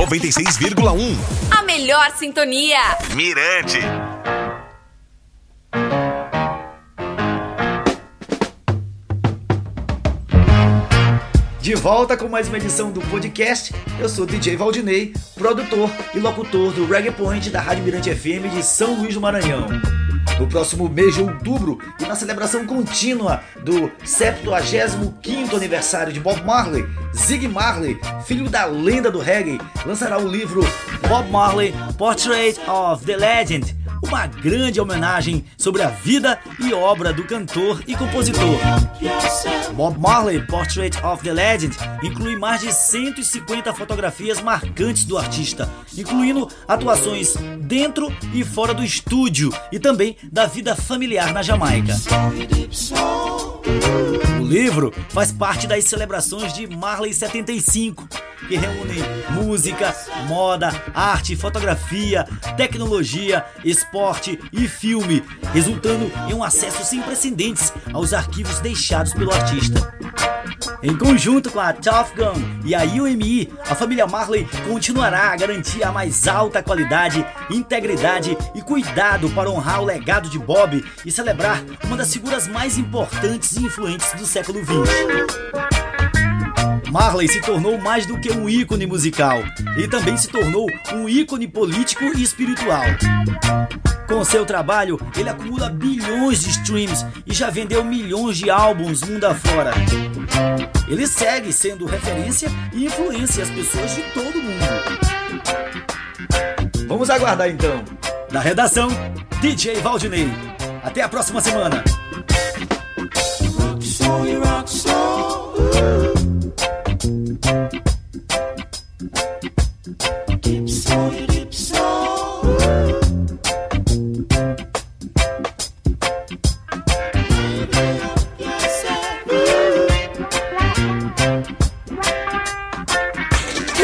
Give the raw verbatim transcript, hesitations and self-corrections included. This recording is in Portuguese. noventa e seis vírgula um. A melhor sintonia. Mirante. De volta com mais uma edição do podcast. Eu sou D J Valdinei, produtor e locutor do Reggae Point da Rádio Mirante F M de São Luís do Maranhão. No próximo mês de outubro, e na celebração contínua do septuagésimo quinto aniversário de Bob Marley, Zig Marley, filho da lenda do reggae, lançará o livro Bob Marley Portrait of the Legend, uma grande homenagem sobre a vida e obra do cantor e compositor. Bob Marley Portrait of the Legend inclui mais de cento e cinquenta fotografias marcantes do artista, incluindo atuações dentro e fora do estúdio e também da vida familiar na Jamaica. O livro faz parte das celebrações de Marley setenta e cinco, que reúnem música, moda, arte, fotografia, tecnologia, esporte e filme, resultando em um acesso sem precedentes aos arquivos deixados pelo artista. Em conjunto com a Top Gun e a U M I, a família Marley continuará a garantir a mais alta qualidade, integridade e cuidado para honrar o legado de Bob e celebrar uma das figuras mais importantes e influentes do século vinte. Marley se tornou mais do que um ícone musical, e também se tornou um ícone político e espiritual. Com seu trabalho, ele acumula bilhões de streams e já vendeu milhões de álbuns mundo afora. Ele segue sendo referência e influencia as pessoas de todo o mundo. Vamos aguardar então. Da redação, D J Valdinei. Até a próxima semana.